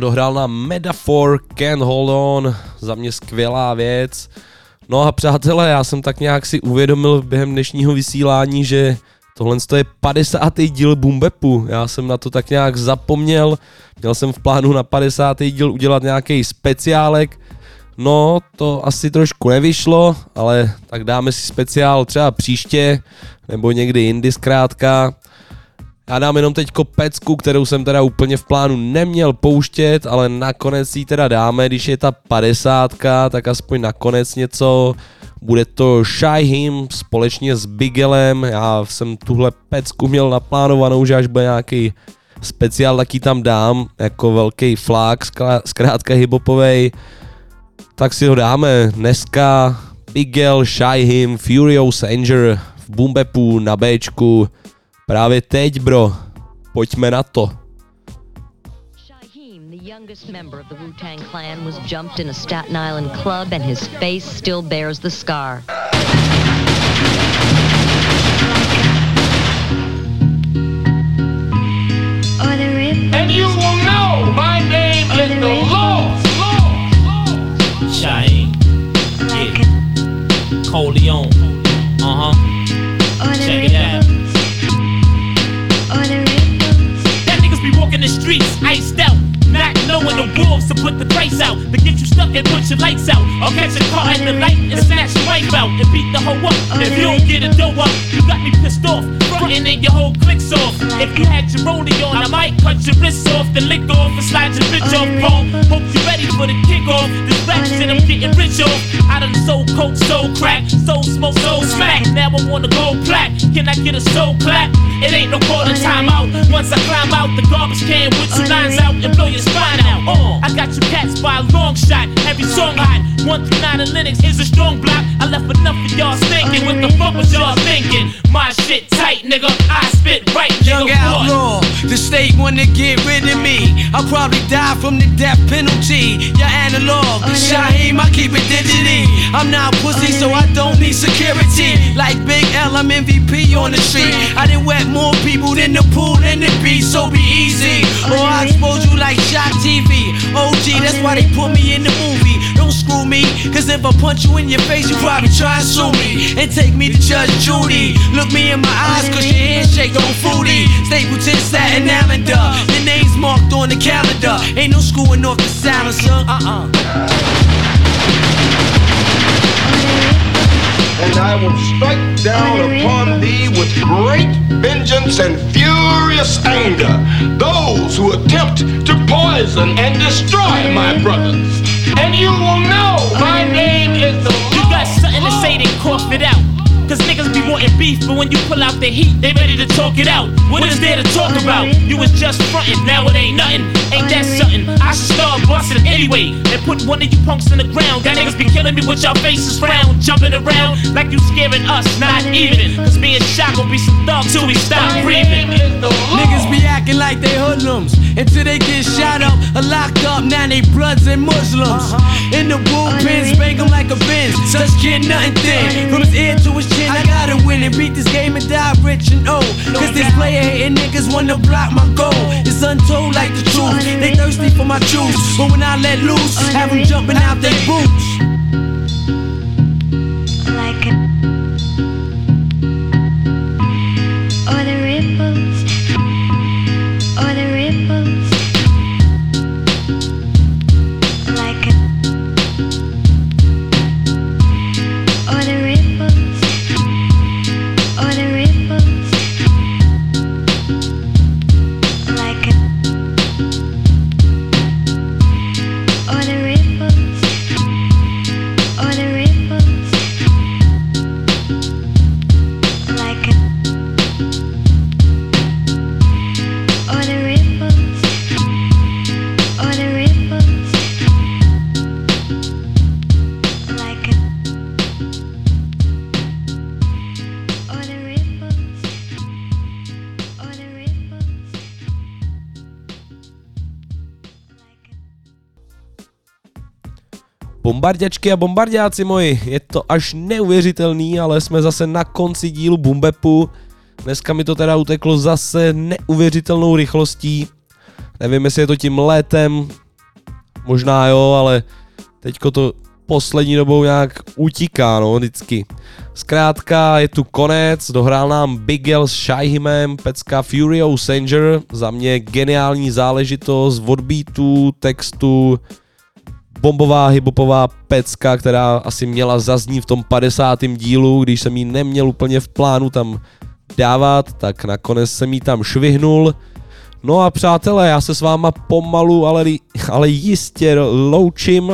Dohrál na Metaphor, Can't Hold On, za mě skvělá věc. No a přátelé, já jsem tak nějak si uvědomil během dnešního vysílání, že tohle je padesátý díl Boom Bapu. Já jsem na to tak nějak zapomněl, měl jsem v plánu na padesátý díl udělat nějaký speciálek. No, to asi trošku nevyšlo, ale tak dáme si speciál třeba příště, nebo někdy jindy zkrátka. Já dám jenom teďko pecku, kterou jsem teda úplně v plánu neměl pouštět, ale nakonec ji teda dáme, když je ta padesátka, tak aspoň nakonec něco. Bude to Shyheim společně s Bigelem, já jsem tuhle pecku měl naplánovanou, že až bude nějaký speciál, tak ji tam dám, jako velký flák, zkrátka hiphopovej. Tak si ho dáme dneska, Bigel, Shyheim, Furious Anger v Boom Bapu na Bčku. Právě teď, bro. Pojďme na to. Shyheim, the youngest member of the Wu-Tang clan, was jumped in a Staten Island club and his face still bears the scar. And you will know my name is the Lord. Shyheim. Yeah. Cole Leon. Uh-huh. Check it out. In the streets, iced out, not knowing the wolves to put the price out, to get you stuck and put your lights out. I'll catch a car in the light and snatch your wife out and beat the hoe up. If you don't get a dough up, you got me pissed off, frontin' and your whole clique's off. If you had your rollie on, I might cut your wrists off, then lick off and slide your bitch off. Home. Hope you're ready for the kickoff. This rap shit I'm getting rich off. I done sold coke, sold crack, sold smoke, sold smack. Now I'm on the gold plaque. Can I get a soul clap? It ain't no calling time out. Once I climb out the garbage can with your lines out and blow your spine out. Uh, I got your cats by a long shot. Every song hot. One through nine of Linux is a strong block. I left enough of y'all stinking. What the fuck was y'all thinking? My shit tight, nigga. I spit right, nigga. Young outlaw, the state wanna get rid of me. I'll probably die from the death penalty. Your analog, Shyheim, I keep it digitally. I'm not pussy, so I don't need security. Like Big L, I'm M V P on the street. I done wet more people than the pool and the beach, so be easy. Or I expose you like Shock T V. O G, that's why they put me in the movie. Don't screw me, cause if I punch you in your face, you probably try and sue me and take me to Judge Judy. Look me in my eyes, cause your handshake on fruity. Stapleton, Staten Island, your name's marked on the calendar. Ain't no screwing off the silencer. Uh-uh. And I will strike down upon thee with great vengeance and furious anger those who attempt to poison and destroy my brothers. And you will know my name is the Lord. You got something to say, then cough it out. Cause niggas be wanting beef, but when you pull out the heat, they ready to talk it out. What is there to talk about? You was just frontin', now it ain't nothing. Ain't that something? I should start bustin' anyway and put one of you punks in the ground. That niggas be killing me with y'all faces round, jumping around like you scaring us, not even. Cause me and Shock gon' be some thugs till we stop breathing. Niggas be acting like they hoodlums until they get shot up or locked up. Now they bloods and Muslims in the bullpens, bang them like a Benz. Such kid nothing thin from his ear to his chin. I gotta win and beat this game and die rich and old. Cause this player hating niggas wanna block my goal. It's untold like the truth. They thirsty for my juice, but when I let loose, have them jumping out their boots. Or the ripples, or the ripples. Bombarděčky a bombardáci moji, je to až neuvěřitelný, ale jsme zase na konci dílu Boombapu. Dneska mi to teda uteklo zase neuvěřitelnou rychlostí. Nevím, jestli je to tím létem, možná jo, ale teďko to poslední dobou nějak utíká, no, vždycky. Zkrátka je tu konec, dohrál nám Bigel s Shyheimem, pecka Furio Sanger, za mě geniální záležitost od beatu, textu, bombová hibopová pecka, která asi měla zaznít v tom padesátém dílu, když jsem ji neměl úplně v plánu tam dávat, tak nakonec jsem ji tam švihnul. No a přátelé, já se s váma pomalu, ale, ale jistě loučím.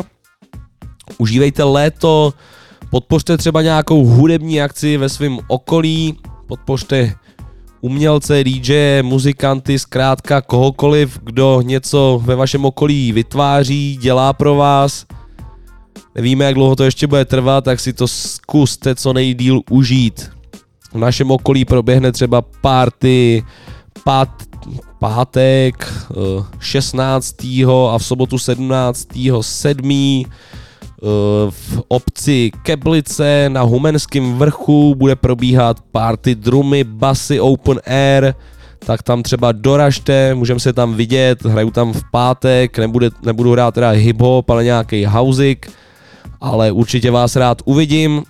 Užívejte léto, podpořte třeba nějakou hudební akci ve svém okolí, podpořte umělce, dý džej, muzikanty, zkrátka kohokoliv, kdo něco ve vašem okolí vytváří, dělá pro vás. Nevíme, jak dlouho to ještě bude trvat, tak si to zkuste co nejdýl užít. V našem okolí proběhne třeba party pát, pátek šestnáctého a v sobotu sedmnáctého sedmého v obci Keblice na Humenském vrchu bude probíhat party drumy, basy, open air, tak tam třeba doražte, můžeme se tam vidět, hraju tam v pátek, nebude, nebudu hrát teda hip-hop, ale nějaký houseik, ale určitě vás rád uvidím.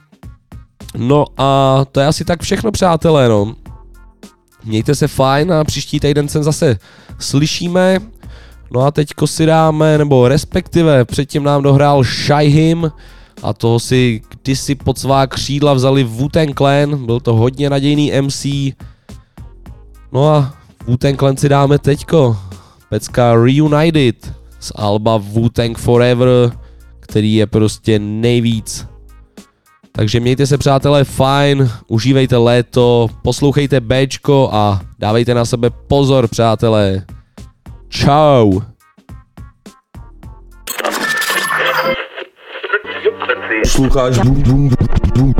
No a to je asi tak všechno, přátelé, no. Mějte se fajn a příští týden se zase slyšíme. No a teďko si dáme, nebo respektive předtím nám dohrál Shyheim a toho si kdysi pod svá křídla vzali Wu-Tang Clan, byl to hodně nadějný em cé. No a Wu-Tang Clan si dáme teďko, pecka Reunited z alba Wu-Tang Forever, který je prostě nejvíc. Takže mějte se, přátelé, fajn, užívejte léto, poslouchejte béčko a dávejte na sebe pozor, přátelé. Čau. Posloucháš Boom Boom Boom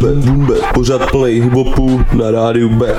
Boom Boom pořad play hiphopu na rádiu B.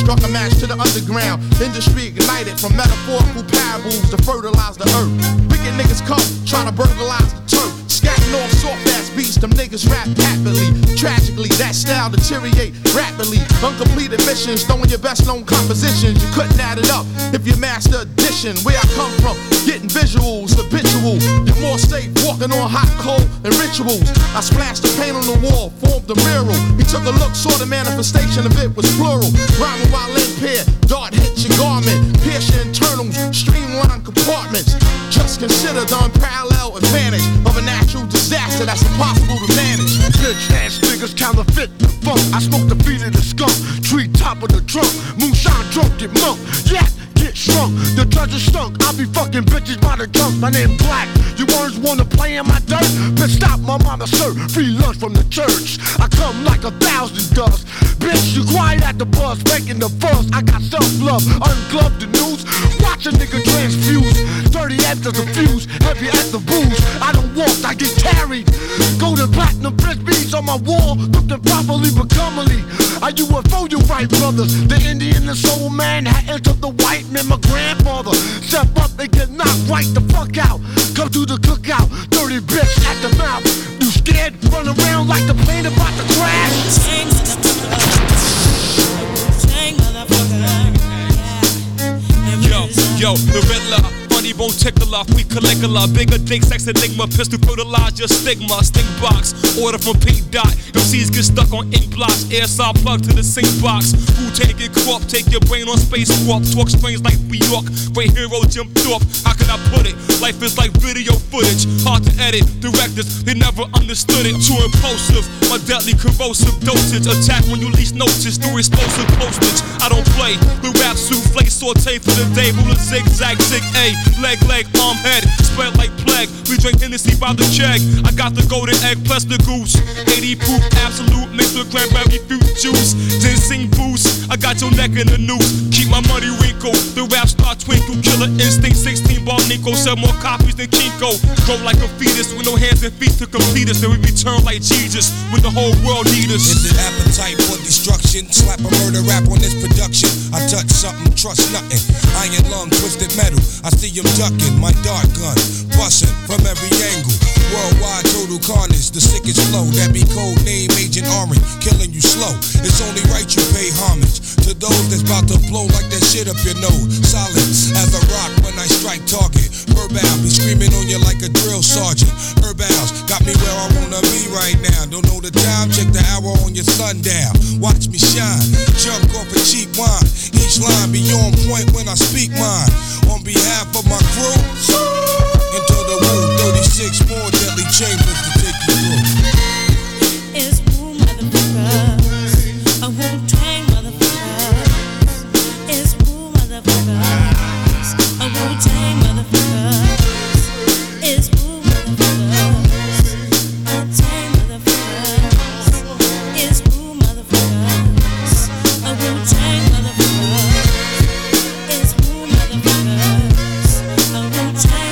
Struck a match to the underground, industry ignited from metaphorical parables to fertilize the earth. Wicked niggas come, try to burglarize the turf. Scatting off soft-ass beats, them niggas rap happily. Tragically, that style deteriorate rapidly. Uncompleted missions, throwing your best-known compositions. You couldn't add it up if you master addition. Where I come from, getting visuals, habitual. You're more safe walking on hot coal and rituals. I splashed the paint on the wall, formed the mural. He took a look, saw the manifestation of it was plural. Rhyming while impaired, dart hit your garment. Pierce your internals, streamline compartments. Just consider the unparalleled advantage of an natural disaster that's impossible to manage. Bitch ass niggas counterfeit the funk. I smoke the feet of the skunk, tree top of the trunk. Moonshine drunk, get monk, yeah, get shrunk. The treasure stunk, I be fucking bitches by the junk. My name Black, you words wanna play in my dirt? Bitch stop my mama shirt, free lunch from the church. I come like a thousand doves. Bitch you quiet at the bus, making the fuss. I got self-love, ungloved the news. Watch a nigga transfuse, dirty at the fuse, heavy at the booze. I don't walk, I get carried. Golden platinum frisbees on my wall, looking properly but comely. Are you a foe, you right brothers? The Indian, the soul man, Manhattan took the white man, my grandfather. Step up and get knocked right the fuck out. Come to the cookout, dirty bitch at the mouth. You scared? Run around like the plane about to crash. Wu-Tang, Wu-Tang, motherfucker. Yo, yo, the Riddler. Money won't tickle off, we collicular. Bigger dick, sex enigma, pistol fertilize your stigma. Stink box, order from P. Dot. em cés get stuck on ink blocks. Airside plug to the sink box. Wu-Tang get corrupt, take your brain on space warp. Talk strange like New York, great hero Jim Thorpe. How can I put it? Life is like video footage. Hard to edit, directors, they never understood it. Too impulsive, my deadly corrosive dosage. Attack when you least notice, through explosive postage. I don't play, the rap souffle, saute for the day. Rule a zigzag, zig A. leg, leg, palm, head, spread like plague. We drink Hennessy by the check. I got the golden egg plus the goose. eighty proof, absolute, mix with cranberry fruit juice. Ginseng boost, I got your neck in the noose. Keep my money wrinkled, the rap star twinkle. Killer instinct, sixteen ball Nico. Sell more copies than Kinko. Grow like a fetus with no hands and feet to complete us. Then we return like Jesus when the whole world need us. Is it appetite for destruction? Slap a murder rap on this production. I touch something, trust nothing. Iron lung, twisted metal. I see him ducking. My dart gun, busting from every angle. Worldwide total carnage, the sickest flow. That be code name Agent Orange, killing you slow. It's only right you pay homage to those that's about to blow like that shit up your nose. Solid as a rock when I strike target. Herbal be screaming on you like a drill sergeant. Herbals got me where I wanna be right now. Don't know the time, check the hour on your sundown. Watch me shine, jump off a cheap wine. Each line be on point when I speak mine. On behalf of my crew, into the Wu, thirty-six more deadly chambers to take you through. It's Wu motherfuckers, a Wu-Tang motherfuckers. It's Wu motherfuckers, a Wu-Tang motherfuckers. It's Wu motherfuckers, Wu-Tang motherfuckers. It's Wu motherfuckers, a Wu-Tang motherfuckers. It's Wu motherfuckers, a Wu-Tang motherfuckers. It's Wu motherfuckers, a Wu-Tang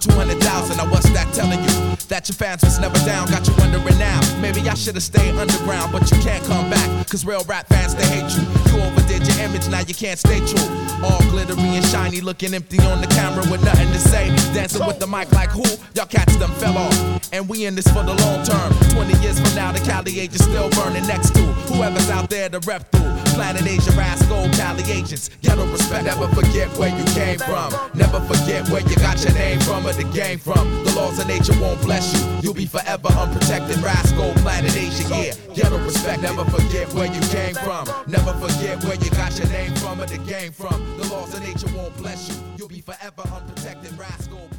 two hundred thousand. Now what's that telling you? That your fans was never down. Got you wondering now. Maybe I should've stayed underground, but you can't come back, cause real rap fans, they hate you. You overdid your image, now you can't stay true. All glittery and shiny, looking empty on the camera with nothing to say. Dancing with the mic like who? Y'all cats done fell off. And we in this for the long term. twenty years from now, the Caliagens still burning next to whoever's out there to rep through. Planet Asia, Rascal, Caliagens, ghetto respect. Never forget where you came from. Never forget where you got your name from or the game from. The laws of nature won't bless you. You'll be forever unprotected. Rascal, Planet Asia, yeah, ghetto respect. Never forget where you came from. Never forget where you got your name from or the game from. The laws of nature won't bless you. You'll be forever unprotected. Rascal.